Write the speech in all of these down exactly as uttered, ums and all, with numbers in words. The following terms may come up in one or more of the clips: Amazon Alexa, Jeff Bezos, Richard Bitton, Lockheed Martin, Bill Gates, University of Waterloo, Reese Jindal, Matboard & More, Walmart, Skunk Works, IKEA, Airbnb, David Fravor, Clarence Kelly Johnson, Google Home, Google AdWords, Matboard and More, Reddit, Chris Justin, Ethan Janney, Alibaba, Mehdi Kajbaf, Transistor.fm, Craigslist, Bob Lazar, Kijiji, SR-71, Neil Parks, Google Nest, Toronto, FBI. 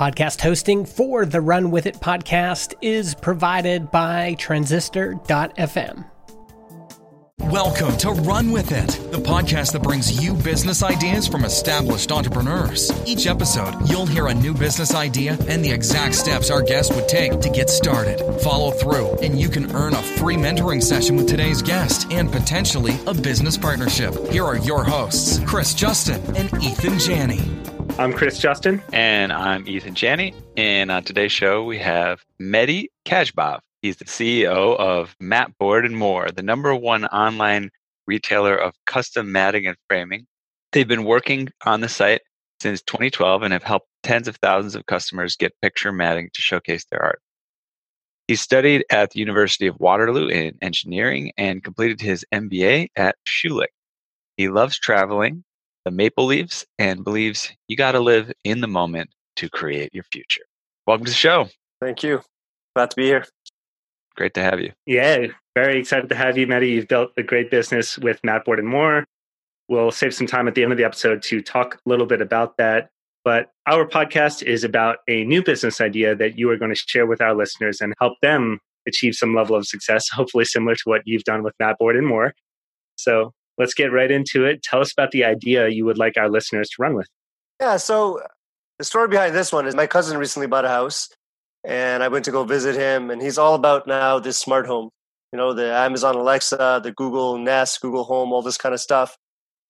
Podcast hosting for the Run With It podcast is provided by Transistor dot f m. Welcome to Run With It, the podcast that brings you business ideas from established entrepreneurs. Each episode, you'll hear a new business idea and the exact steps our guest would take to get started. Follow through, and you can earn a free mentoring session with today's guest and potentially a business partnership. Here are your hosts, Chris Justin and Ethan Janney. I'm Chris Justin. And I'm Ethan Janney. And on today's show, we have Mehdi Kajbaf. He's the C E O of Matboard and More, the number one online retailer of custom matting and framing. They've been working on the site since twenty twelve and have helped tens of thousands of customers get picture matting to showcase their art. He studied at the University of Waterloo in engineering and completed his M B A at Schulich. He loves traveling, the Maple Leafs, and believes you got to live in the moment to create your future. Welcome to the show. Thank you. Glad to be here. Great to have you. Yeah, very excited to have you, Mehdi. You've built a great business with Matboard and More. We'll save some time at the end of the episode to talk a little bit about that. But our podcast is about a new business idea that you are going to share with our listeners and help them achieve some level of success, hopefully similar to what you've done with Matboard and More. So let's get right into it. Tell us about the idea you would like our listeners to run with. Yeah, so the story behind this one is my cousin recently bought a house. And I went to go visit him, and he's all about now this smart home, you know, the Amazon Alexa, the Google Nest, Google Home, all this kind of stuff.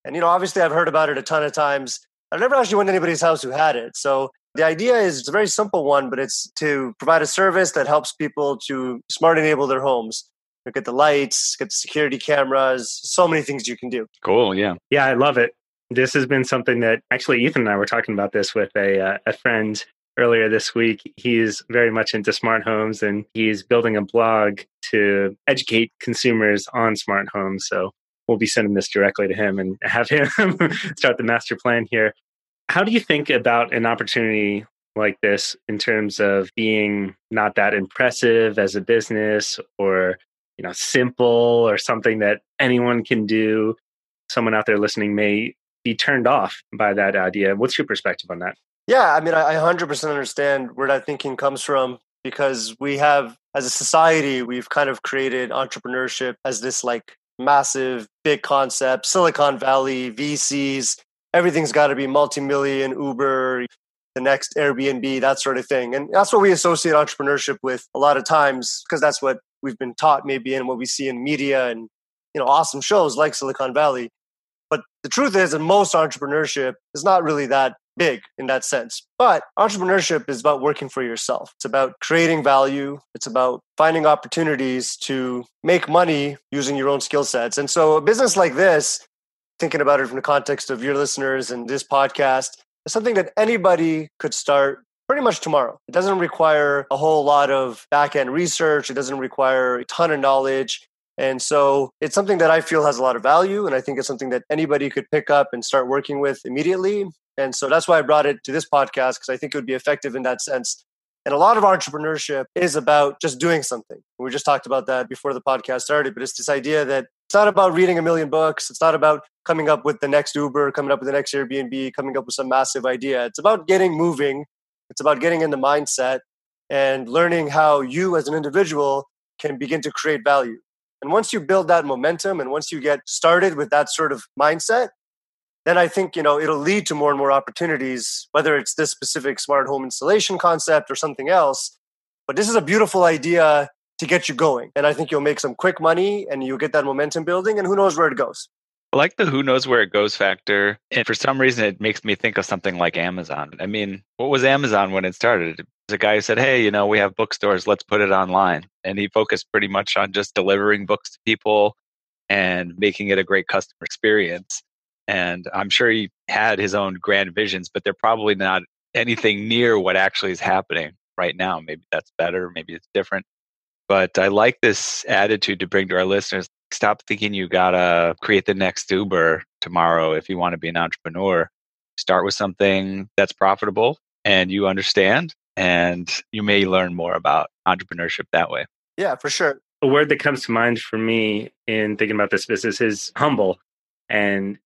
And, you know, obviously I've heard about it a ton of times. I never actually went to anybody's house who had it. So the idea is, it's a very simple one, but it's to provide a service that helps people to smart enable their homes. You get the lights, get the security cameras, so many things you can do. Cool. Yeah. Yeah. I love it. This has been something that actually Ethan and I were talking about this with a uh, a friend earlier this week. He's very much into smart homes, and he's building a blog to educate consumers on smart homes. So we'll be sending this directly to him and have him start the master plan here. How do you think about an opportunity like this in terms of being not that impressive as a business, or, you know, simple, or something that anyone can do? Someone out there listening may be turned off by that idea. What's your perspective on that? Yeah, I mean, I one hundred percent understand where that thinking comes from, because we have, as a society, we've kind of created entrepreneurship as this like massive, big concept, Silicon Valley, V Cs, everything's got to be multi-million, Uber, the next Airbnb, that sort of thing. And that's what we associate entrepreneurship with a lot of times, because that's what we've been taught maybe, and what we see in media and, you know, awesome shows like Silicon Valley. But the truth is that most entrepreneurship is not really that big in that sense. But entrepreneurship is about working for yourself. It's about creating value. It's about finding opportunities to make money using your own skill sets. And so a business like this, thinking about it from the context of your listeners and this podcast, is something that anybody could start pretty much tomorrow. It doesn't require a whole lot of back-end research. It doesn't require a ton of knowledge. And so it's something that I feel has a lot of value. And I think it's something that anybody could pick up and start working with immediately. And so that's why I brought it to this podcast, because I think it would be effective in that sense. And a lot of entrepreneurship is about just doing something. We just talked about that before the podcast started, but it's this idea that it's not about reading a million books. It's not about coming up with the next Uber, coming up with the next Airbnb, coming up with some massive idea. It's about getting moving. It's about getting in the mindset and learning how you as an individual can begin to create value. And once you build that momentum, and once you get started with that sort of mindset, then I think, you know, it'll lead to more and more opportunities, whether it's this specific smart home installation concept or something else. But this is a beautiful idea to get you going. And I think you'll make some quick money, and you'll get that momentum building, and who knows where it goes. I like the who knows where it goes factor. And for some reason, it makes me think of something like Amazon. I mean, what was Amazon when it started? It was a guy who said, hey, you know, we have bookstores, let's put it online. And he focused pretty much on just delivering books to people and making it a great customer experience. And I'm sure he had his own grand visions, but they're probably not anything near what actually is happening right now. Maybe that's better. Maybe it's different. But I like this attitude to bring to our listeners. Stop thinking you got to create the next Uber tomorrow if you want to be an entrepreneur. Start with something that's profitable and you understand, and you may learn more about entrepreneurship that way. Yeah, for sure. A word that comes to mind for me in thinking about this business is humble. And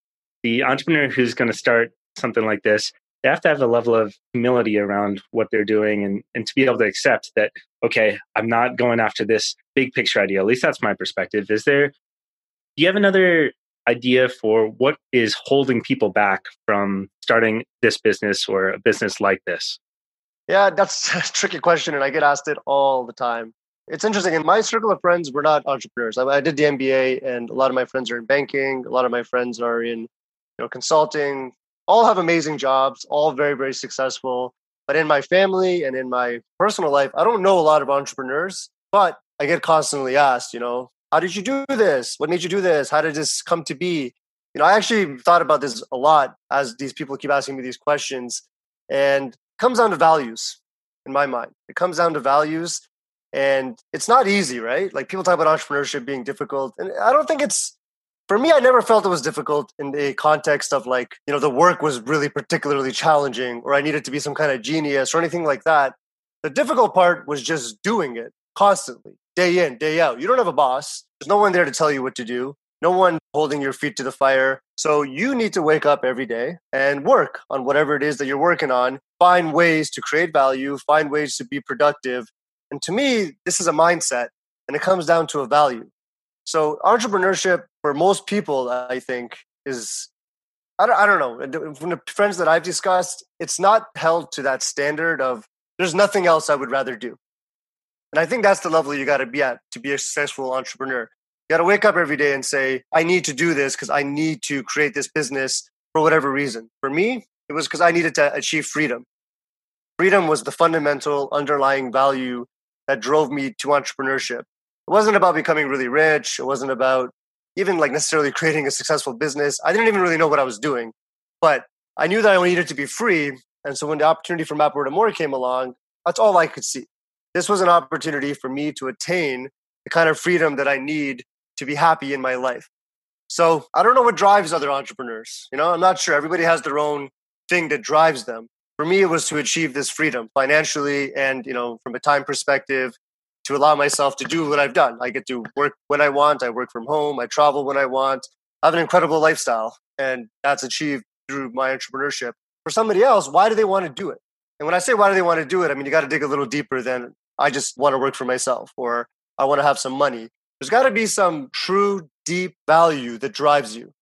the entrepreneur who's going to start something like this, they have to have a level of humility around what they're doing and, and to be able to accept that, okay, I'm not going after this big picture idea. At least that's my perspective. Is there, do you have another idea for what is holding people back from starting this business or a business like this? Yeah, that's a tricky question. And I get asked it all the time. It's interesting. In my circle of friends, we're not entrepreneurs. I, I did the M B A, and a lot of my friends are in banking. A lot of my friends are in, you know, consulting. All have amazing jobs, all very, very successful. But in my family and in my personal life, I don't know a lot of entrepreneurs, but I get constantly asked, you know, how did you do this? What made you do this? How did this come to be? You know, I actually thought about this a lot as these people keep asking me these questions, and it comes down to values in my mind. It comes down to values. And it's not easy, right? Like, people talk about entrepreneurship being difficult. And I don't think it's, for me, I never felt it was difficult in the context of, like, you know, the work was really particularly challenging, or I needed to be some kind of genius or anything like that. The difficult part was just doing it constantly, day in, day out. You don't have a boss. There's no one there to tell you what to do. No one holding your feet to the fire. So you need to wake up every day and work on whatever it is that you're working on. Find ways to create value, find ways to be productive. And to me, this is a mindset, and it comes down to a value. So entrepreneurship, for most people, I think, is, I don't, I don't know, from the friends that I've discussed, it's not held to that standard of, there's nothing else I would rather do. And I think that's the level you got to be at to be a successful entrepreneur. You got to wake up every day and say, I need to do this because I need to create this business for whatever reason. For me, it was because I needed to achieve freedom. Freedom was the fundamental underlying value that drove me to entrepreneurship. It wasn't about becoming really rich. It wasn't about even like necessarily creating a successful business. I didn't even really know what I was doing, but I knew that I needed to be free. And so when the opportunity for Matboard and More came along, that's all I could see. This was an opportunity for me to attain the kind of freedom that I need to be happy in my life. So I don't know what drives other entrepreneurs. You know, I'm not sure. Everybody has their own thing that drives them. For me, it was to achieve this freedom financially and, you know, from a time perspective, to allow myself to do what I've done. I get to work when I want. I work from home. I travel when I want. I have an incredible lifestyle, and that's achieved through my entrepreneurship. For somebody else, why do they want to do it? And when I say why do they want to do it, I mean, you got to dig a little deeper than I just want to work for myself or I want to have some money. There's got to be some true, deep value that drives you.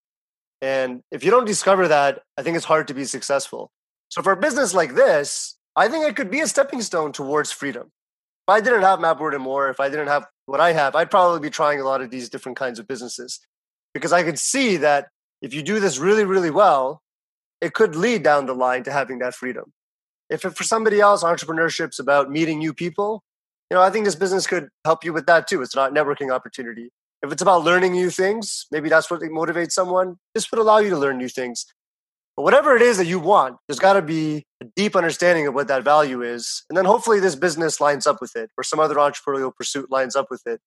And if you don't discover that, I think it's hard to be successful. So for a business like this, I think it could be a stepping stone towards freedom. If I didn't have Matboard and More, if I didn't have what I have, I'd probably be trying a lot of these different kinds of businesses, because I could see that if you do this really, really well, it could lead down the line to having that freedom. If it, for somebody else, entrepreneurship's about meeting new people, you know, I think this business could help you with that too. It's not a networking opportunity. If it's about learning new things, maybe that's what motivates someone. This would allow you to learn new things. But whatever it is that you want, there's got to be a deep understanding of what that value is. And then hopefully this business lines up with it, or some other entrepreneurial pursuit lines up with it.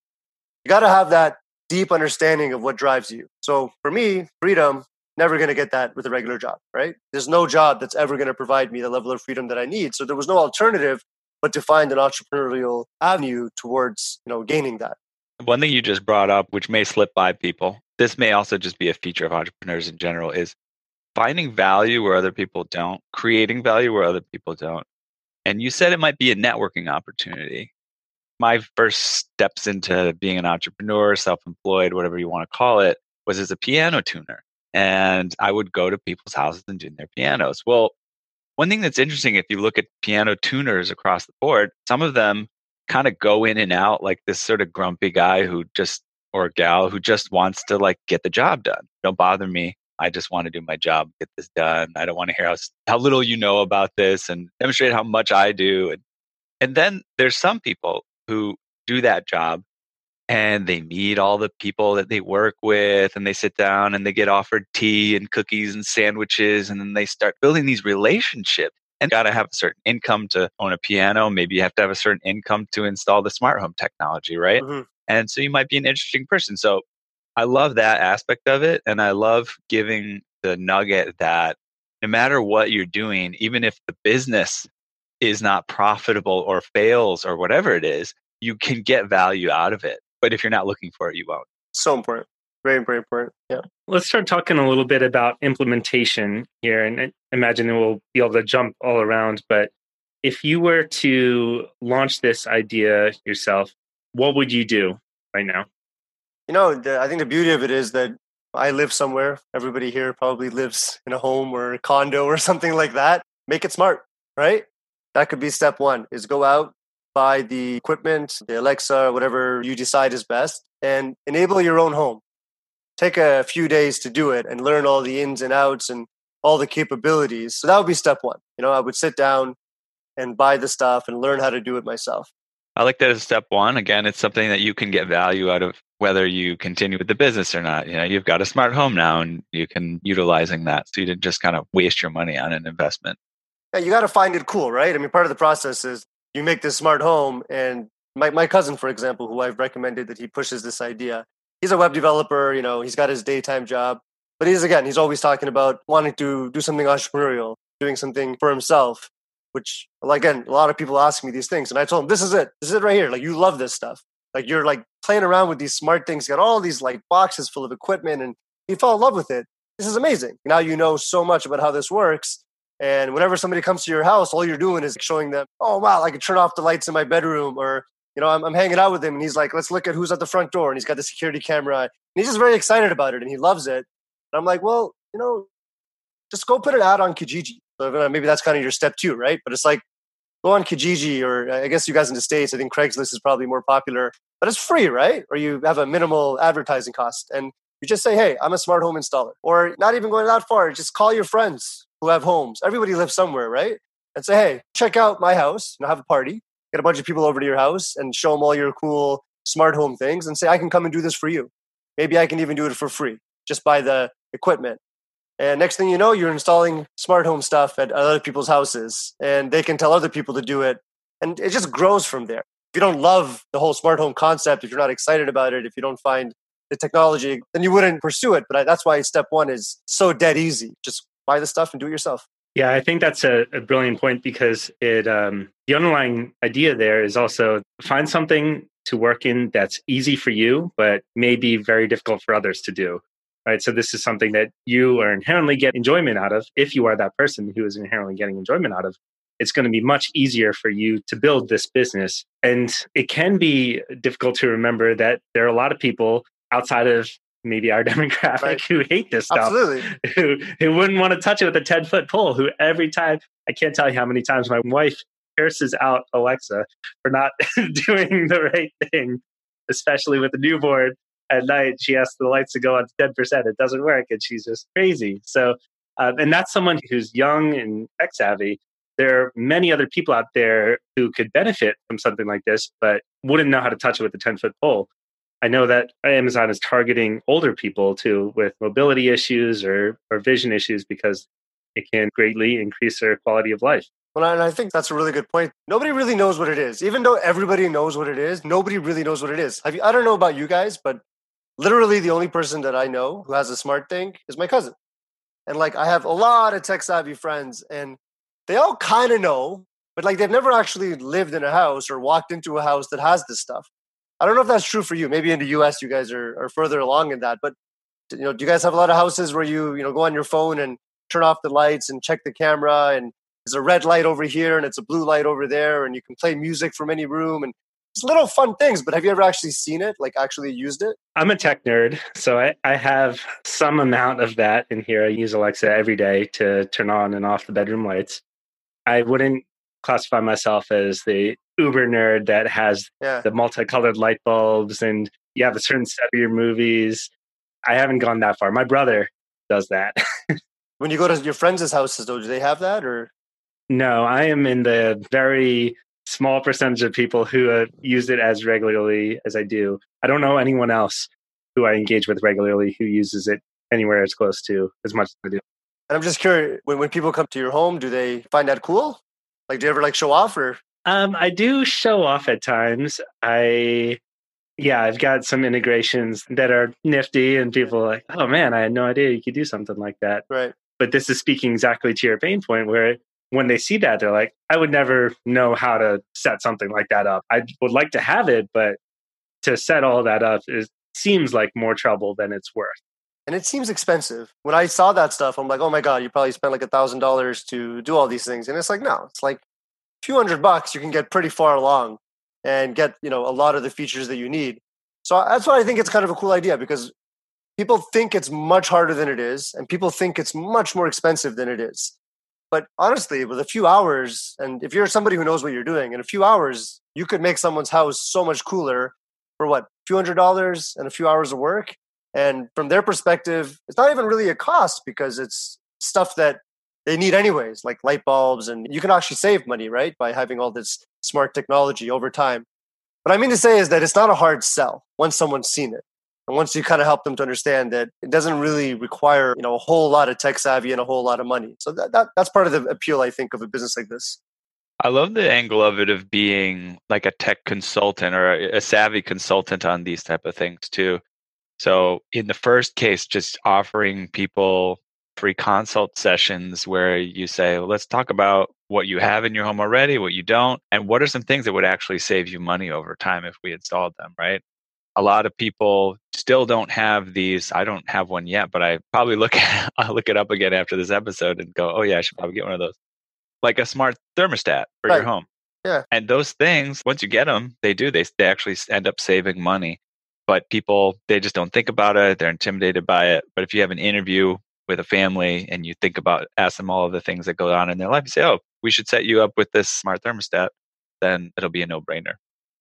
You got to have that deep understanding of what drives you. So for me, freedom, never going to get that with a regular job, right? There's no job that's ever going to provide me the level of freedom that I need. So there was no alternative but to find an entrepreneurial avenue towards, you know, gaining that. One thing you just brought up, which may slip by people, this may also just be a feature of entrepreneurs in general, is finding value where other people don't, creating value where other people don't. And you said it might be a networking opportunity. My first steps into being an entrepreneur, self-employed, whatever you want to call it, was as a piano tuner. And I would go to people's houses and tune their pianos. Well, one thing that's interesting, if you look at piano tuners across the board, some of them kind of go in and out, like this sort of grumpy guy who just, or gal who just wants to like get the job done. Don't bother me. I just want to do my job, get this done. I don't want to hear how, how little you know about this, and demonstrate how much I do. And, and then there's some people who do that job and they meet all the people that they work with, and they sit down and they get offered tea and cookies and sandwiches. And then they start building these relationships, and got to have a certain income to own a piano. Maybe you have to have a certain income to install the smart home technology, right? Mm-hmm. And so you might be an interesting person. So I love that aspect of it. And I love giving the nugget that no matter what you're doing, even if the business is not profitable or fails or whatever it is, you can get value out of it. But if you're not looking for it, you won't. So important. very, very important. Yeah. Let's start talking a little bit about implementation here. And I imagine we'll be able to jump all around. But if you were to launch this idea yourself, what would you do right now? You know, the, I think the beauty of it is that I live somewhere. Everybody here probably lives in a home or a condo or something like that. Make it smart, right? That could be step one, is go out, buy the equipment, the Alexa, whatever you decide is best, and enable your own home. Take a few days to do it and learn all the ins and outs and all the capabilities. So that would be step one. You know, I would sit down and buy the stuff and learn how to do it myself. I like that as step one. Again, it's something that you can get value out of whether you continue with the business or not. You know, you've got a smart home now and you can utilizing that. So you didn't just kind of waste your money on an investment. Yeah, you got to find it cool, right? I mean, part of the process is you make this smart home. And my, my cousin, for example, who I've recommended that he pushes this idea, he's a web developer, you know, he's got his daytime job, but he's, again, he's always talking about wanting to do something entrepreneurial, doing something for himself. Which, again, a lot of people ask me these things. And I told them, this is it. This is it right here. Like, you love this stuff. Like, you're like playing around with these smart things. You got all these like boxes full of equipment and you fall in love with it. This is amazing. Now you know so much about how this works. And whenever somebody comes to your house, all you're doing is showing them, oh, wow, I can turn off the lights in my bedroom. Or, you know, I'm, I'm hanging out with him. And he's like, let's look at who's at the front door. And he's got the security camera. And he's just very excited about it. And he loves it. And I'm like, well, you know, just go put it out on Kijiji. So maybe that's kind of your step two, right? But it's like, go on Kijiji, or I guess you guys in the States, I think Craigslist is probably more popular, but it's free, right? Or you have a minimal advertising cost and you just say, hey, I'm a smart home installer. Or not even going that far, just call your friends who have homes. Everybody lives somewhere, right? And say, hey, check out my house and have a party. Get a bunch of people over to your house and show them all your cool smart home things and say, I can come and do this for you. Maybe I can even do it for free just by the equipment. And next thing you know, you're installing smart home stuff at other people's houses and they can tell other people to do it. And it just grows from there. If you don't love the whole smart home concept, if you're not excited about it, if you don't find the technology, then you wouldn't pursue it. But that's why step one is so dead easy. Just buy the stuff and do it yourself. Yeah, I think that's a, a brilliant point because it um, the underlying idea there is also find something to work in that's easy for you, but may be very difficult for others to do. Right, so this is something that you are inherently get enjoyment out of. If you are that person who is inherently getting enjoyment out of, it's going to be much easier for you to build this business. And it can be difficult to remember that there are a lot of people outside of maybe our demographic right. who hate this stuff, Absolutely. who who wouldn't want to touch it with a ten-foot pole, who every time, I can't tell you how many times my wife curses out Alexa for not doing the right thing, especially with the newborn. At night, she asks the lights to go on to ten percent. It doesn't work. And she's just crazy. So, uh, and that's someone who's young and tech savvy. There are many other people out there who could benefit from something like this, but wouldn't know how to touch it with a ten-foot pole. I know that Amazon is targeting older people too with mobility issues or, or vision issues because it can greatly increase their quality of life. Well, and I think that's a really good point. Nobody really knows what it is. Even though everybody knows what it is, nobody really knows what it is. Have you, I don't know about you guys, but literally the only person that I know who has a smart thing is my cousin. And like, I have a lot of tech savvy friends and they all kind of know, but like they've never actually lived in a house or walked into a house that has this stuff. I don't know if that's true for you. Maybe in the U S, you guys are, are further along in that, but you know, do you guys have a lot of houses where you, you know, go on your phone and turn off the lights and check the camera and there's a red light over here and it's a blue light over there and you can play music from any room and it's little fun things, but have you ever actually seen it, like actually used it? I'm a tech nerd, so I, I have some amount of that in here. I use Alexa every day to turn on and off the bedroom lights. I wouldn't classify myself as the uber nerd that has yeah. the multicolored light bulbs and you have a certain set of your movies. I haven't gone that far. My brother does that. When you go to your friends' houses, though, do they have that? Or no, I am in the very small percentage of people who uh, use it as regularly as I do. I don't know anyone else who I engage with regularly who uses it anywhere as close to as much as I do. And I'm just curious, when, when people come to your home, do they find that cool? Like, do you ever like show off or? Um, I do show off at times. I, yeah, I've got some integrations that are nifty and people are like, oh man, I had no idea you could do something like that. Right. But this is speaking exactly to your pain point where when they see that, they're like, I would never know how to set something like that up. I would like to have it, but to set all that up is seems like more trouble than it's worth. And it seems expensive. When I saw that stuff, I'm like, oh my God, you probably spent like a thousand dollars to do all these things. And it's like, no, it's like a few hundred bucks. You can get pretty far along and get, you know, a lot of the features that you need. So that's why I think it's kind of a cool idea, because people think it's much harder than it is. And people think it's much more expensive than it is. But honestly, with a few hours, and if you're somebody who knows what you're doing, in a few hours, you could make someone's house so much cooler for what, a few hundred dollars and a few hours of work. And from their perspective, it's not even really a cost, because it's stuff that they need anyways, like light bulbs. And you can actually save money, right, by having all this smart technology over time. What I mean to say is that it's not a hard sell once someone's seen it. And once you kind of help them to understand that it doesn't really require, you know, a whole lot of tech savvy and a whole lot of money. So that, that that's part of the appeal, I think, of a business like this. I love the angle of it of being like a tech consultant or a savvy consultant on these type of things too. So in the first case, just offering people free consult sessions where you say, let's talk about what you have in your home already, what you don't, and what are some things that would actually save you money over time if we installed them, right? A lot of people still don't have these. I don't have one yet, but I probably look at, I'll look it up again after this episode and go, oh yeah, I should probably get one of those. Like a smart thermostat for right. your home. Yeah. And those things, once you get them, they do, they, they actually end up saving money. But people, they just don't think about it. They're intimidated by it. But if you have an interview with a family and you think about, ask them all of the things that go on in their life, you say, oh, we should set you up with this smart thermostat, then it'll be a no-brainer.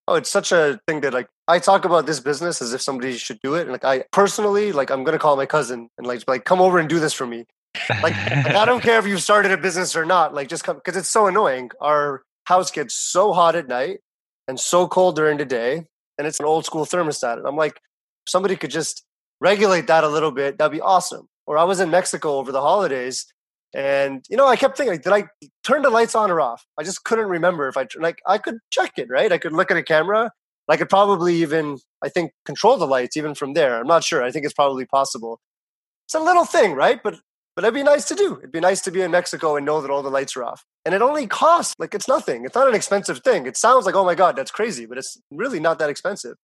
Oh, it's such a thing that like, I talk about this business as if somebody should do it. And like, I personally, like I'm going to call my cousin and like, like, come over and do this for me. Like, like, I don't care if you've started a business or not, like just come, because it's so annoying. Our house gets so hot at night and so cold during the day. And it's an old school thermostat. And I'm like, somebody could just regulate that a little bit. That'd be awesome. Or I was in Mexico over the holidays and, you know, I kept thinking, like, did I turn the lights on or off? I just couldn't remember if I, like, I could check it, right? I could look at a camera. I could probably even, I think, control the lights even from there. I'm not sure. I think it's probably possible. It's a little thing, right? But, but that'd be nice to do. It'd be nice to be in Mexico and know that all the lights are off. And it only costs, like, it's nothing. It's not an expensive thing. It sounds like, oh my God, that's crazy, but it's really not that expensive.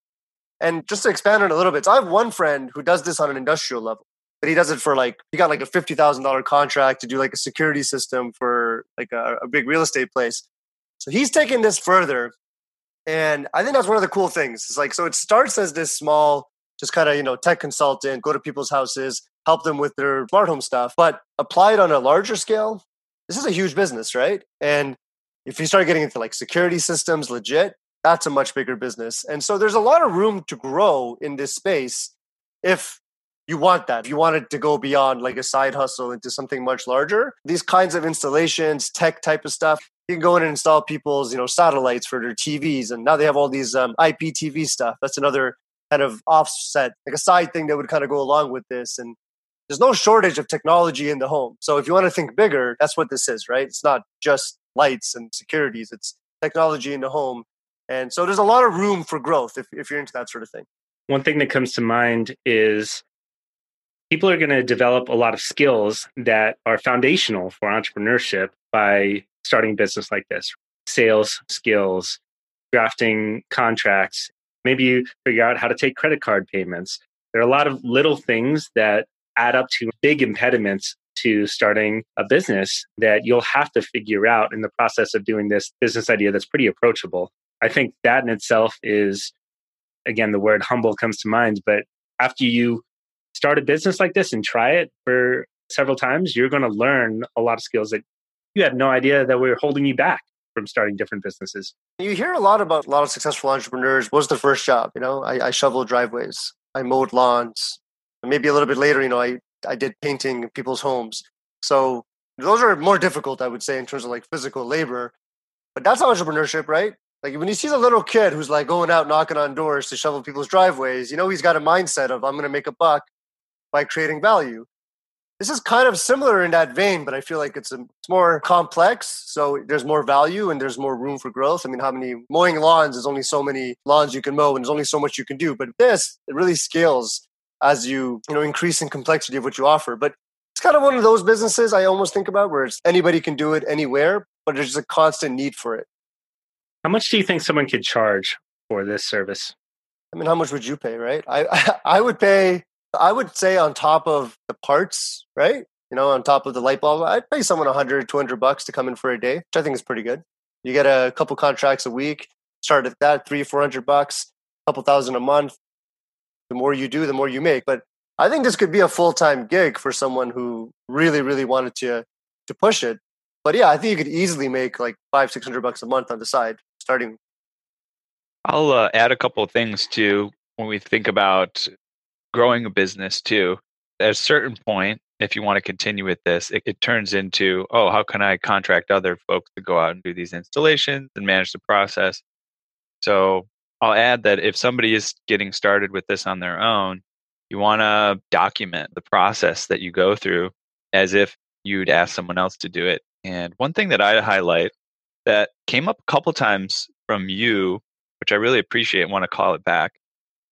And just to expand on it a little bit, so I have one friend who does this on an industrial level, but he does it for like, he got like a fifty thousand dollars contract to do like a security system for like a, a big real estate place. So he's taking this further. And I think that's one of the cool things. It's like, so it starts as this small, just kind of, you know, tech consultant, go to people's houses, help them with their smart home stuff, but applied on a larger scale. This is a huge business, right? And if you start getting into like security systems, legit, that's a much bigger business. And so there's a lot of room to grow in this space if you want that. If you want it to go beyond like a side hustle into something much larger, these kinds of installations, tech type of stuff, you can go in and install people's, you know, satellites for their T Vs. And now they have all these um, I P T V stuff. That's another kind of offset, like a side thing that would kind of go along with this. And there's no shortage of technology in the home. So if you want to think bigger, that's what this is, right? It's not just lights and securities. It's technology in the home. And so there's a lot of room for growth if, if you're into that sort of thing. One thing that comes to mind is people are going to develop a lot of skills that are foundational for entrepreneurship by starting a business like this. Sales skills, drafting contracts, maybe you figure out how to take credit card payments. There are a lot of little things that add up to big impediments to starting a business that you'll have to figure out in the process of doing this business idea that's pretty approachable. I think that in itself is, again, the word humble comes to mind, but after you start a business like this and try it for several times, you're going to learn a lot of skills that you had no idea that were holding you back from starting different businesses. You hear a lot about a lot of successful entrepreneurs. What was the first job? You know, I, I shoveled driveways. I mowed lawns. Maybe a little bit later, you know, I, I did painting in people's homes. So those are more difficult, I would say, in terms of like physical labor. But that's entrepreneurship, right? Like when you see the little kid who's like going out knocking on doors to shovel people's driveways, you know, he's got a mindset of I'm going to make a buck by creating value. This is kind of similar in that vein, but I feel like it's, a, it's more complex. So there's more value and there's more room for growth. I mean, how many mowing lawns, there's only so many lawns you can mow and there's only so much you can do. But this, it really scales as you, you know, increase in complexity of what you offer. But it's kind of one of those businesses I almost think about where it's anybody can do it anywhere, but there's just a constant need for it. How much do you think someone could charge for this service? I mean, how much would you pay, right? I, I I would pay, I would say on top of the parts, right? You know, on top of the light bulb, I'd pay someone one hundred, two hundred bucks to come in for a day, which I think is pretty good. You get a couple contracts a week, start at that, three, four hundred bucks, a couple thousand a month. The more you do, the more you make. But I think this could be a full-time gig for someone who really, really wanted to to push it. But yeah, I think you could easily make like five, six hundred bucks a month on the side starting. I'll uh, add a couple of things to when we think about growing a business too. At a certain point, if you want to continue with this, it, it turns into, oh, how can I contract other folks to go out and do these installations and manage the process? So I'll add that if somebody is getting started with this on their own, you want to document the process that you go through as if you'd ask someone else to do it. And one thing that I highlight that came up a couple times from you, which I really appreciate and want to call it back,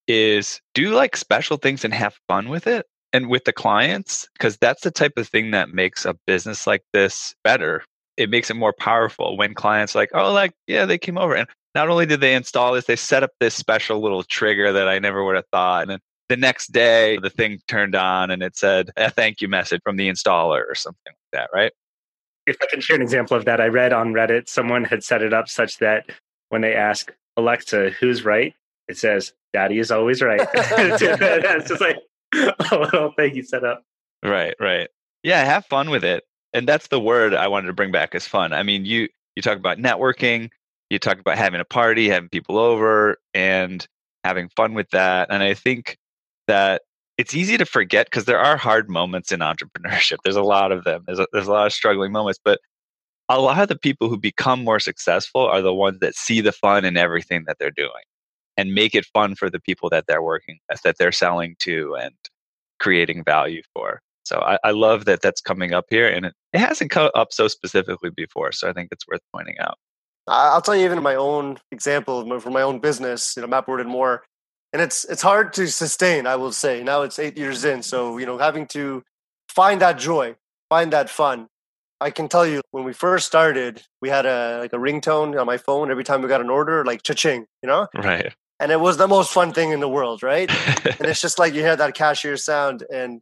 is do like special things and have fun with it and with the clients, because that's the type of thing that makes a business like this better. It makes it more powerful when clients are like, oh, like, yeah, they came over. And not only did they install this, they set up this special little trigger that I never would have thought. And then the next day, the thing turned on and it said a thank you message from the installer or something like that, right? If I can share an example of that, I read on Reddit, someone had set it up such that when they ask Alexa, who's right? It says, Daddy is always right. It's just like a little thing you set up. Right, right. Yeah, have fun with it. And that's the word I wanted to bring back is fun. I mean, you you talk about networking, you talk about having a party, having people over, and having fun with that. And I think that it's easy to forget because there are hard moments in entrepreneurship. There's a lot of them. There's a, there's a lot of struggling moments, but a lot of the people who become more successful are the ones that see the fun in everything that they're doing and make it fun for the people that they're working with, that they're selling to and creating value for. So I, I love that that's coming up here, and it, it hasn't come up so specifically before. So I think it's worth pointing out. I'll tell you even my own example from my own business, you know, Matboard and More. And it's it's hard to sustain, I will say. Now it's eight years in. So, you know, having to find that joy, find that fun. I can tell you when we first started, we had a like a ringtone on my phone every time we got an order, like cha-ching, you know? Right. And it was the most fun thing in the world, right? And it's just like you hear that cashier sound, and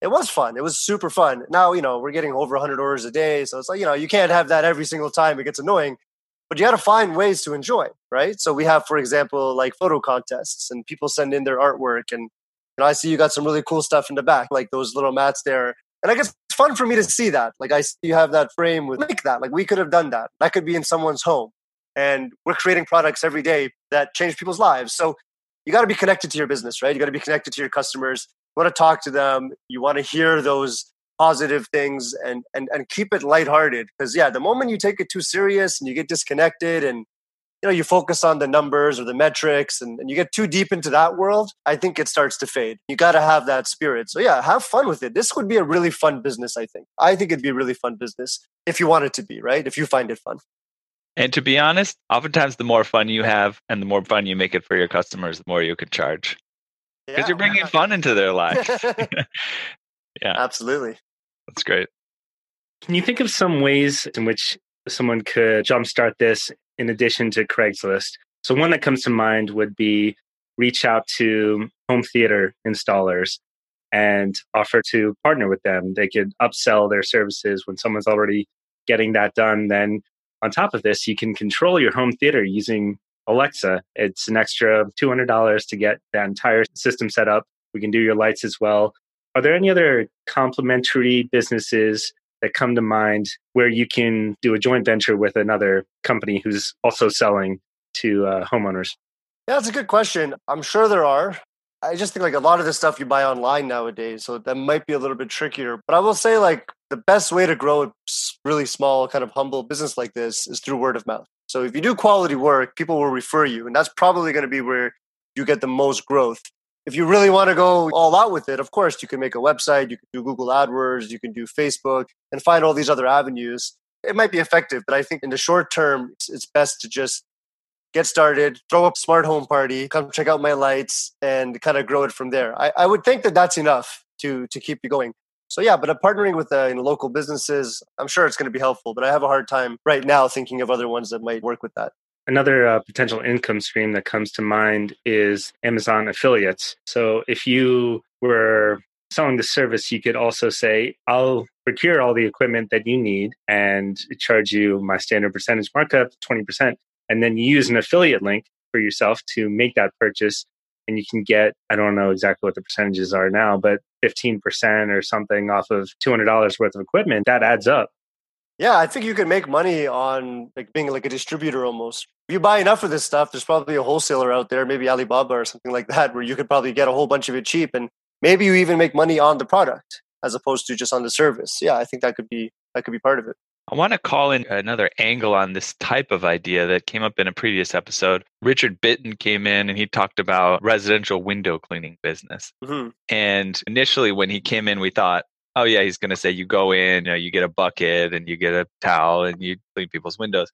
it was fun. It was super fun. Now, you know, we're getting over one hundred orders a day. So it's like, you know, you can't have that every single time. It gets annoying. But you got to find ways to enjoy, right? So we have, for example, like photo contests, and people send in their artwork. And, and I see you got some really cool stuff in the back, like those little mats there. And I guess it's fun for me to see that. Like I see you have that frame with like that. Like we could have done that. That could be in someone's home. And we're creating products every day that change people's lives. So you got to be connected to your business, right? You got to be connected to your customers. You want to talk to them. You want to hear those positive things, and and and keep it lighthearted. Because yeah, the moment you take it too serious and you get disconnected, and you know you focus on the numbers or the metrics, and, and you get too deep into that world, I think it starts to fade. You got to have that spirit. So yeah, have fun with it. This would be a really fun business, I think. I think it'd be a really fun business if you want it to be, right? If you find it fun. And to be honest, oftentimes the more fun you have and the more fun you make it for your customers, the more you can charge. Because yeah, you're bringing yeah. fun into their lives. Yeah, absolutely. That's great. Can you think of some ways in which someone could jumpstart this in addition to Craigslist? So one that comes to mind would be reach out to home theater installers and offer to partner with them. They could upsell their services when someone's already getting that done. Then on top of this, you can control your home theater using Alexa. It's an extra two hundred dollars to get that entire system set up. We can do your lights as well. Are there any other complementary businesses that come to mind where you can do a joint venture with another company who's also selling to uh, homeowners? Yeah, that's a good question. I'm sure there are. I just think like a lot of the stuff you buy online nowadays, so that might be a little bit trickier. But I will say like the best way to grow a really small kind of humble business like this is through word of mouth. So if you do quality work, people will refer you. And that's probably going to be where you get the most growth. If you really want to go all out with it, of course, you can make a website, you can do Google AdWords, you can do Facebook, and find all these other avenues. It might be effective, but I think in the short term, it's best to just get started, throw up a smart home party, come check out my lights, and kind of grow it from there. I, I would think that that's enough to to keep you going. So yeah, but partnering with uh, you know, local businesses, I'm sure it's going to be helpful, but I have a hard time right now thinking of other ones that might work with that. Another uh, potential income stream that comes to mind is Amazon affiliates. So if you were selling the service, you could also say, I'll procure all the equipment that you need and charge you my standard percentage markup, twenty percent. And then you use an affiliate link for yourself to make that purchase. And you can get, I don't know exactly what the percentages are now, but fifteen percent or something off of two hundred dollars worth of equipment. That adds up. Yeah, I think you can make money on like being like a distributor almost. If you buy enough of this stuff, there's probably a wholesaler out there, maybe Alibaba or something like that, where you could probably get a whole bunch of it cheap. And maybe you even make money on the product as opposed to just on the service. Yeah, I think that could be that could be part of it. I want to call in another angle on this type of idea that came up in a previous episode. Richard Bitton came in and he talked about residential window cleaning business. Mm-hmm. And initially when he came in, we thought, oh yeah, he's going to say you go in, you know, you get a bucket and you get a towel and you clean people's windows.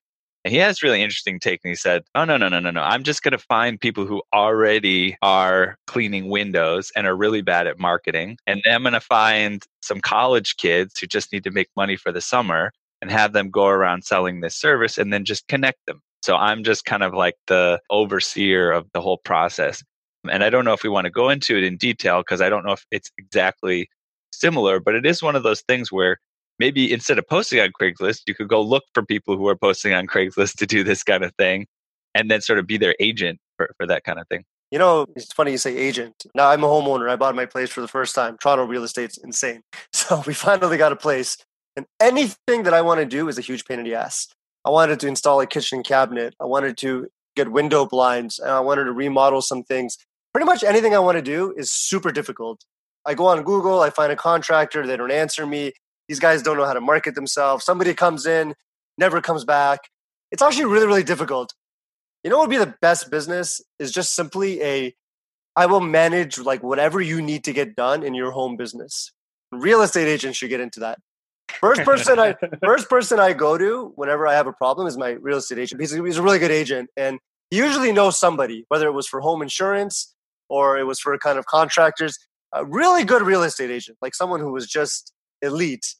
And he had this really interesting take and he said, oh, no, no, no, no, no. I'm just going to find people who already are cleaning windows and are really bad at marketing. And I'm going to find some college kids who just need to make money for the summer and have them go around selling this service and then just connect them. So I'm just kind of like the overseer of the whole process. And I don't know if we want to go into it in detail because I don't know if it's exactly similar, but it is one of those things where maybe instead of posting on Craigslist, you could go look for people who are posting on Craigslist to do this kind of thing and then sort of be their agent for, for that kind of thing. You know, it's funny you say agent. Now I'm a homeowner. I bought my place for the first time. Toronto real estate's insane. So we finally got a place. And anything that I want to do is a huge pain in the ass. I wanted to install a kitchen cabinet. I wanted to get window blinds. And I wanted to remodel some things. Pretty much anything I want to do is super difficult. I go on Google. I find a contractor. They don't answer me. These guys don't know how to market themselves. Somebody comes in, never comes back. It's actually really, really difficult. You know what would be the best business is just simply a, I will manage like whatever you need to get done in your home business. Real estate agents should get into that. First person I first person I go to whenever I have a problem is my real estate agent. He's, he's a really good agent and he usually knows somebody, whether it was for home insurance or it was for kind of contractors. A really good real estate agent, like someone who was just elite,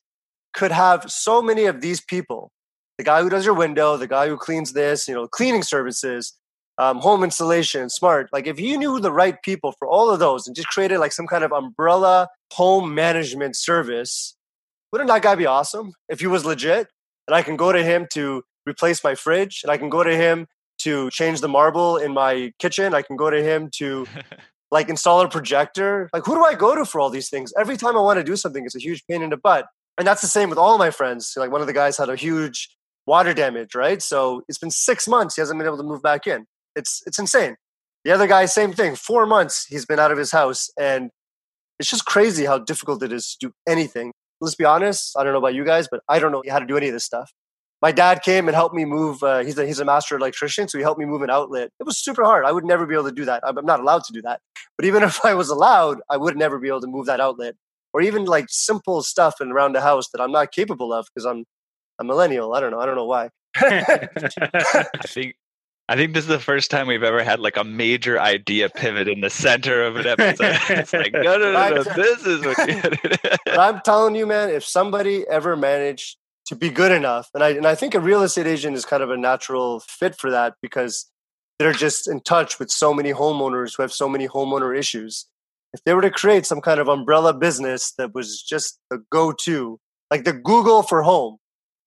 could have so many of these people. The guy who does your window, the guy who cleans this, you know, cleaning services, um, home installation, smart. Like if you knew the right people for all of those and just created like some kind of umbrella home management service, wouldn't that guy be awesome? If he was legit and I can go to him to replace my fridge and I can go to him to change the marble in my kitchen. I can go to him to like install a projector. Like who do I go to for all these things? Every time I want to do something, it's a huge pain in the butt. And that's the same with all of my friends. Like one of the guys had a huge water damage, right? So it's been six months. He hasn't been able to move back in. It's it's insane. The other guy, same thing. Four months he's been out of his house. And it's just crazy how difficult it is to do anything. Let's be honest. I don't know about you guys, but I don't know how to do any of this stuff. My dad came and helped me move. Uh, he's, a, he's a master electrician, so he helped me move an outlet. It was super hard. I would never be able to do that. I'm not allowed to do that. But even if I was allowed, I would never be able to move that outlet. Or even like simple stuff and around the house that I'm not capable of because I'm a millennial. I don't know. I don't know why. I think I think this is the first time we've ever had like a major idea pivot in the center of an episode. It's like, no, no, no, no. This is what you did. But I'm telling you, man, if somebody ever managed to be good enough. And I and I think a real estate agent is kind of a natural fit for that because they're just in touch with so many homeowners who have so many homeowner issues. If they were to create some kind of umbrella business that was just the go-to, like the Google for home,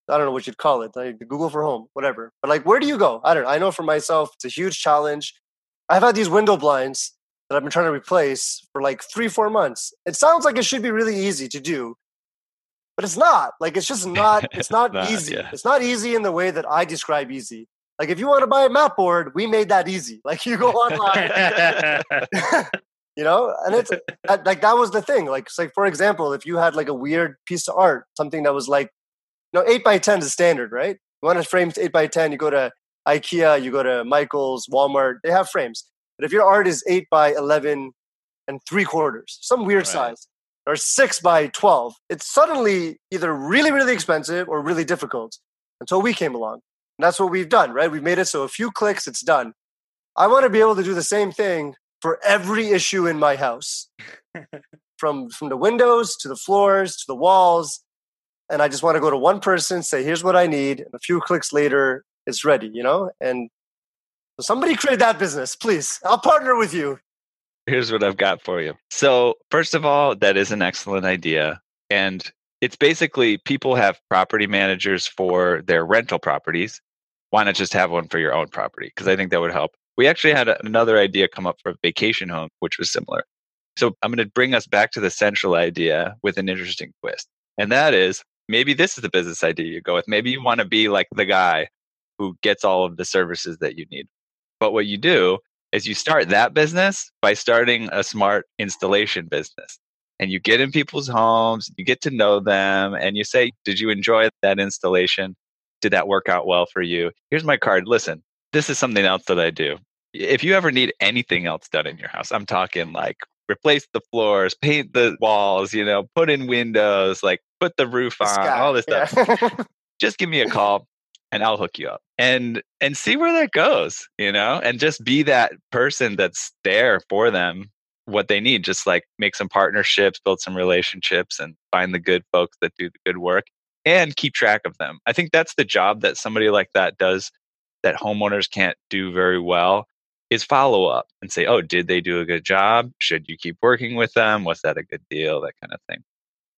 I don't know what you'd call it, like the Google for home, whatever. But like, where do you go? I don't know. I know for myself, it's a huge challenge. I've had these window blinds that I've been trying to replace for like three, four months. It sounds like it should be really easy to do. But it's not like, it's just not, it's not, not easy. Yeah. It's not easy in the way that I describe easy. Like if you want to buy a map board, we made that easy. Like you go online, you know, and it's like, that was the thing. Like, like, for example, if you had like a weird piece of art, something that was like, you know, eight by ten is standard, right? You want to frame eight by ten, you go to IKEA, you go to Michael's, Walmart, they have frames. But if your art is eight by eleven and three quarters, some weird right. size, or six by twelve, it's suddenly either really, really expensive or really difficult until we came along. And that's what we've done, right? We've made it so a few clicks, it's done. I want to be able to do the same thing for every issue in my house, from, from the windows to the floors to the walls. And I just want to go to one person, say, here's what I need. And a few clicks later, it's ready, you know? And Somebody create that business, please. I'll partner with you. Here's what I've got for you. So first of all, that is an excellent idea. And it's basically people have property managers for their rental properties. Why not just have one for your own property? Because I think that would help. We actually had another idea come up for a vacation home, which was similar. So I'm going to bring us back to the central idea with an interesting twist. And that is, maybe this is the business idea you go with. Maybe you want to be like the guy who gets all of the services that you need. But what you do is you start that business by starting a smart installation business. And you get in people's homes, you get to know them, and you say, did you enjoy that installation? Did that work out well for you? Here's my card. Listen, this is something else that I do. If you ever need anything else done in your house, I'm talking like replace the floors, paint the walls, you know, put in windows, like put the roof on, Scott, all this yeah. stuff. Just give me a call and I'll hook you up and and see where that goes, you know, and just be that person that's there for them, what they need. Just like make some partnerships, build some relationships and find the good folks that do the good work. And keep track of them. I think that's the job that somebody like that does that homeowners can't do very well is follow up and say, oh, did they do a good job? Should you keep working with them? Was that a good deal? That kind of thing.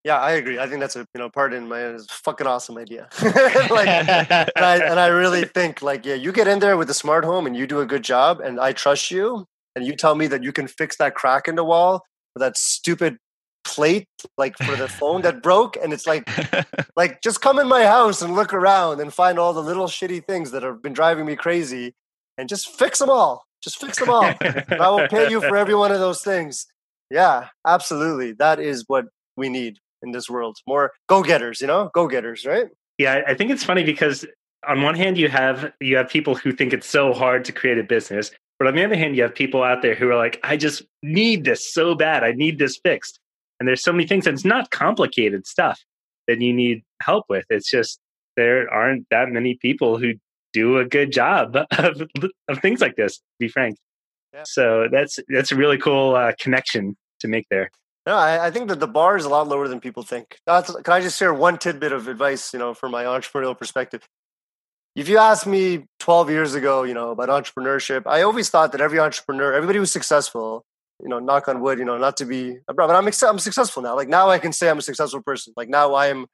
Yeah, I agree. I think that's a, you know, pardon my fucking awesome idea. like, and, I, and I really think like, yeah, you get in there with a smart home and you do a good job and I trust you. And you tell me that you can fix that crack in the wall or that stupid plate like for the phone that broke, and it's like like just come in my house and look around and find all the little shitty things that have been driving me crazy and just fix them all just fix them all and I will pay you for every one of those things. Yeah, absolutely. That is what we need in this world. More go-getters, you know, go-getters, right? Yeah, I think it's funny because on one hand you have you have people who think it's so hard to create a business, but on the other hand you have people out there who are like, I just need this so bad, I need this fixed. And there's so many things, and it's not complicated stuff that you need help with. It's just there aren't that many people who do a good job of, of things like this, to be frank. Yeah. So that's that's a really cool uh, connection to make there. No, I, I think that the bar is a lot lower than people think. That's, can I just share one tidbit of advice, you know, from my entrepreneurial perspective? If you asked me twelve years ago, you know, about entrepreneurship, I always thought that every entrepreneur, everybody was successful. You know, knock on wood, you know, not to be, but I'm I'm successful now. Like now I can say I'm a successful person. Like now I am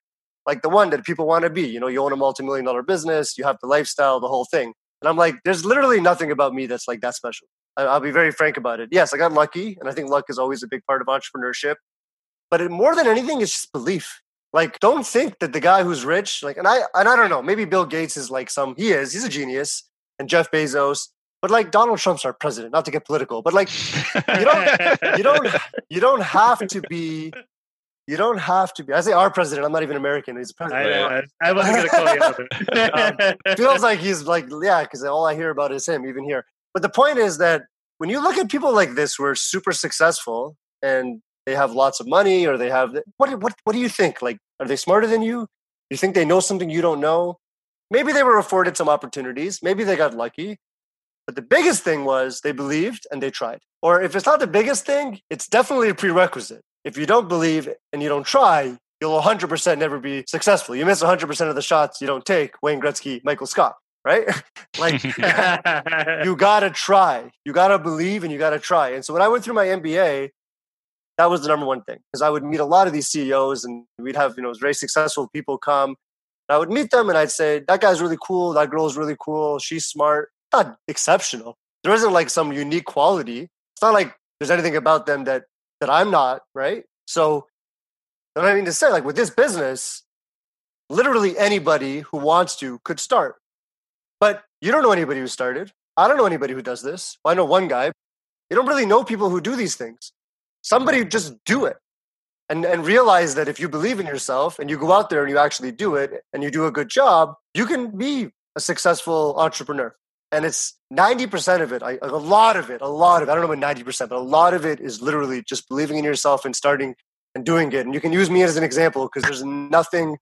like the one that people want to be. You know, you own a multi-million dollar business, you have the lifestyle, the whole thing. And I'm like, there's literally nothing about me that's like that special. I'll be very frank about it. Yes, I got lucky. And I think luck is always a big part of entrepreneurship. But it, more than anything, it's just belief. Like, don't think that the guy who's rich, like, and I, and I don't know, maybe Bill Gates is like some, he is, he's a genius. And Jeff Bezos. But like Donald Trump's our president, not to get political, but like you don't you don't you don't have to be you don't have to be I say our president, I'm not even American, he's a president. I, I, I wasn't gonna call you out of it. Um, feels like he's like, yeah, because all I hear about is him, even here. But the point is that when you look at people like this who are super successful and they have lots of money or they have what what what do you think? Like, are they smarter than you? You think they know something you don't know? Maybe they were afforded some opportunities, maybe they got lucky. But the biggest thing was they believed and they tried. Or if it's not the biggest thing, it's definitely a prerequisite. If you don't believe and you don't try, you'll one hundred percent never be successful. You miss one hundred percent of the shots you don't take. Wayne Gretzky, Michael Scott, right? Like, you got to try. You got to believe and you got to try. And so when I went through my M B A, that was the number one thing. Because I would meet a lot of these C E Os and we'd have, you know, very successful people come. And I would meet them and I'd say, that guy's really cool. That girl's really cool. She's smart. Not exceptional. There isn't like some unique quality. It's not like there's anything about them that that I'm not, right? So what I mean to say, like with this business, literally anybody who wants to could start. But you don't know anybody who started. I don't know anybody who does this. Well, I know one guy. You don't really know people who do these things. Somebody just do it and and realize that if you believe in yourself and you go out there and you actually do it and you do a good job, you can be a successful entrepreneur. And it's ninety percent of it, I, a lot of it, a lot of it, I don't know about ninety percent, but a lot of it is literally just believing in yourself and starting and doing it. And you can use me as an example because there's nothing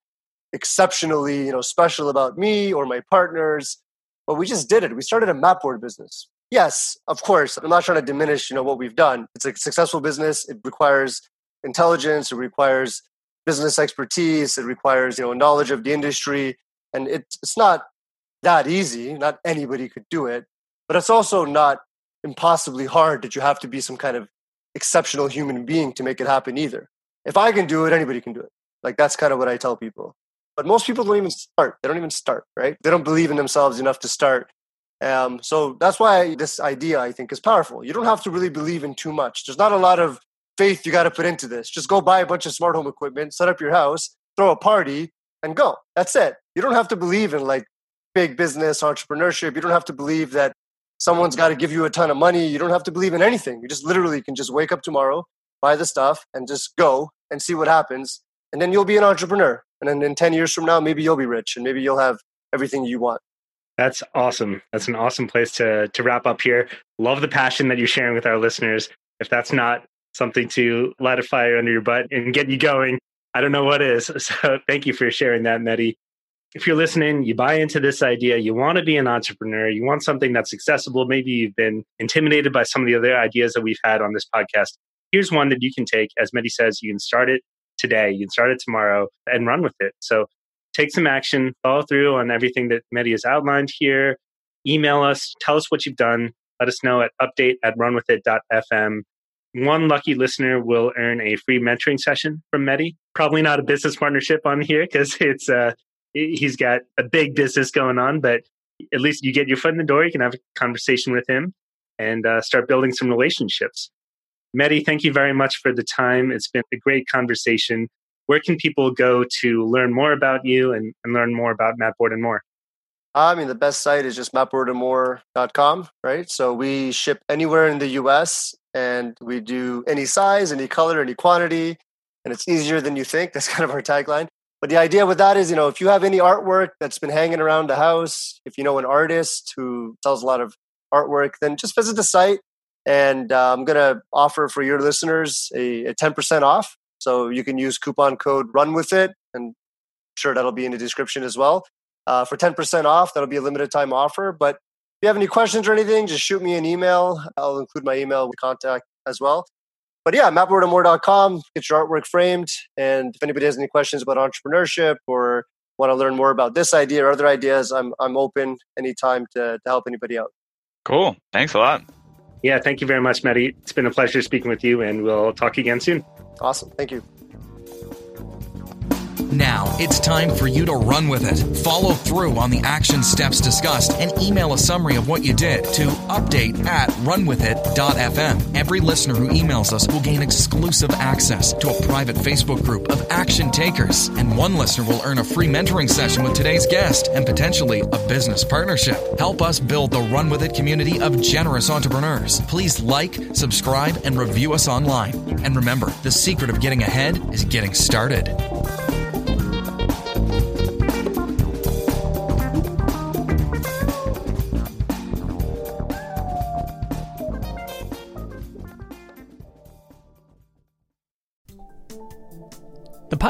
exceptionally, you know, special about me or my partners, but we just did it. We started a Matboard business. Yes, of course. I'm not trying to diminish, you know, what we've done. It's a successful business. It requires intelligence. It requires business expertise. It requires, you know, knowledge of the industry. And it, it's not that easy. Not anybody could do it. But it's also not impossibly hard that you have to be some kind of exceptional human being to make it happen either. If I can do it, anybody can do it. Like, that's kind of what I tell people. But most people don't even start. They don't even start, right? They don't believe in themselves enough to start. Um, so that's why this idea, I think, is powerful. You don't have to really believe in too much. There's not a lot of faith you got to put into this. Just go buy a bunch of smart home equipment, set up your house, throw a party, and go. That's it. You don't have to believe in like big business, entrepreneurship. You don't have to believe that someone's got to give you a ton of money. You don't have to believe in anything. You just literally can just wake up tomorrow, buy the stuff, and just go and see what happens. And then you'll be an entrepreneur. And then in ten years from now, maybe you'll be rich and maybe you'll have everything you want. That's awesome. That's an awesome place to to wrap up here. Love the passion that you're sharing with our listeners. If that's not something to light a fire under your butt and get you going, I don't know what is. So thank you for sharing that, Mehdi. If you're listening, you buy into this idea, you want to be an entrepreneur, you want something that's accessible. Maybe you've been intimidated by some of the other ideas that we've had on this podcast. Here's one that you can take. As Mehdi says, you can start it today, you can start it tomorrow, and run with it. So take some action, follow through on everything that Mehdi has outlined here. Email us, tell us what you've done. Let us know at update at runwithit dot f m. One lucky listener will earn a free mentoring session from Mehdi. Probably not a business partnership on here because it's uh, he's got a big business going on, but at least you get your foot in the door. You can have a conversation with him and uh, start building some relationships. Mehdi, thank you very much for the time. It's been a great conversation. Where can people go to learn more about you and, and learn more about Matboard and More? I mean, the best site is just matboard and more dot com, right? So we ship anywhere in the U S and we do any size, any color, any quantity, and it's easier than you think. That's kind of our tagline. But the idea with that is, you know, if you have any artwork that's been hanging around the house, if you know an artist who sells a lot of artwork, then just visit the site. And uh, I'm going to offer for your listeners a, a ten percent off. So you can use coupon code RUNWITHIT, and I'm sure that'll be in the description as well. Uh, for ten percent off, that'll be a limited time offer. But if you have any questions or anything, just shoot me an email. I'll include my email with contact as well. But yeah, matboard and more dot com, get your artwork framed. And if anybody has any questions about entrepreneurship or want to learn more about this idea or other ideas, I'm I'm open anytime to, to help anybody out. Cool. Thanks a lot. Yeah, thank you very much, Mehdi. It's been a pleasure speaking with you, and we'll talk again soon. Awesome. Thank you. Now it's time for you to run with it. Follow through on the action steps discussed and email a summary of what you did to update at runwithit dot f m. Every listener who emails us will gain exclusive access to a private Facebook group of action takers. And one listener will earn a free mentoring session with today's guest and potentially a business partnership. Help us build the Run With It community of generous entrepreneurs. Please like, subscribe, and review us online. And remember, the secret of getting ahead is getting started. The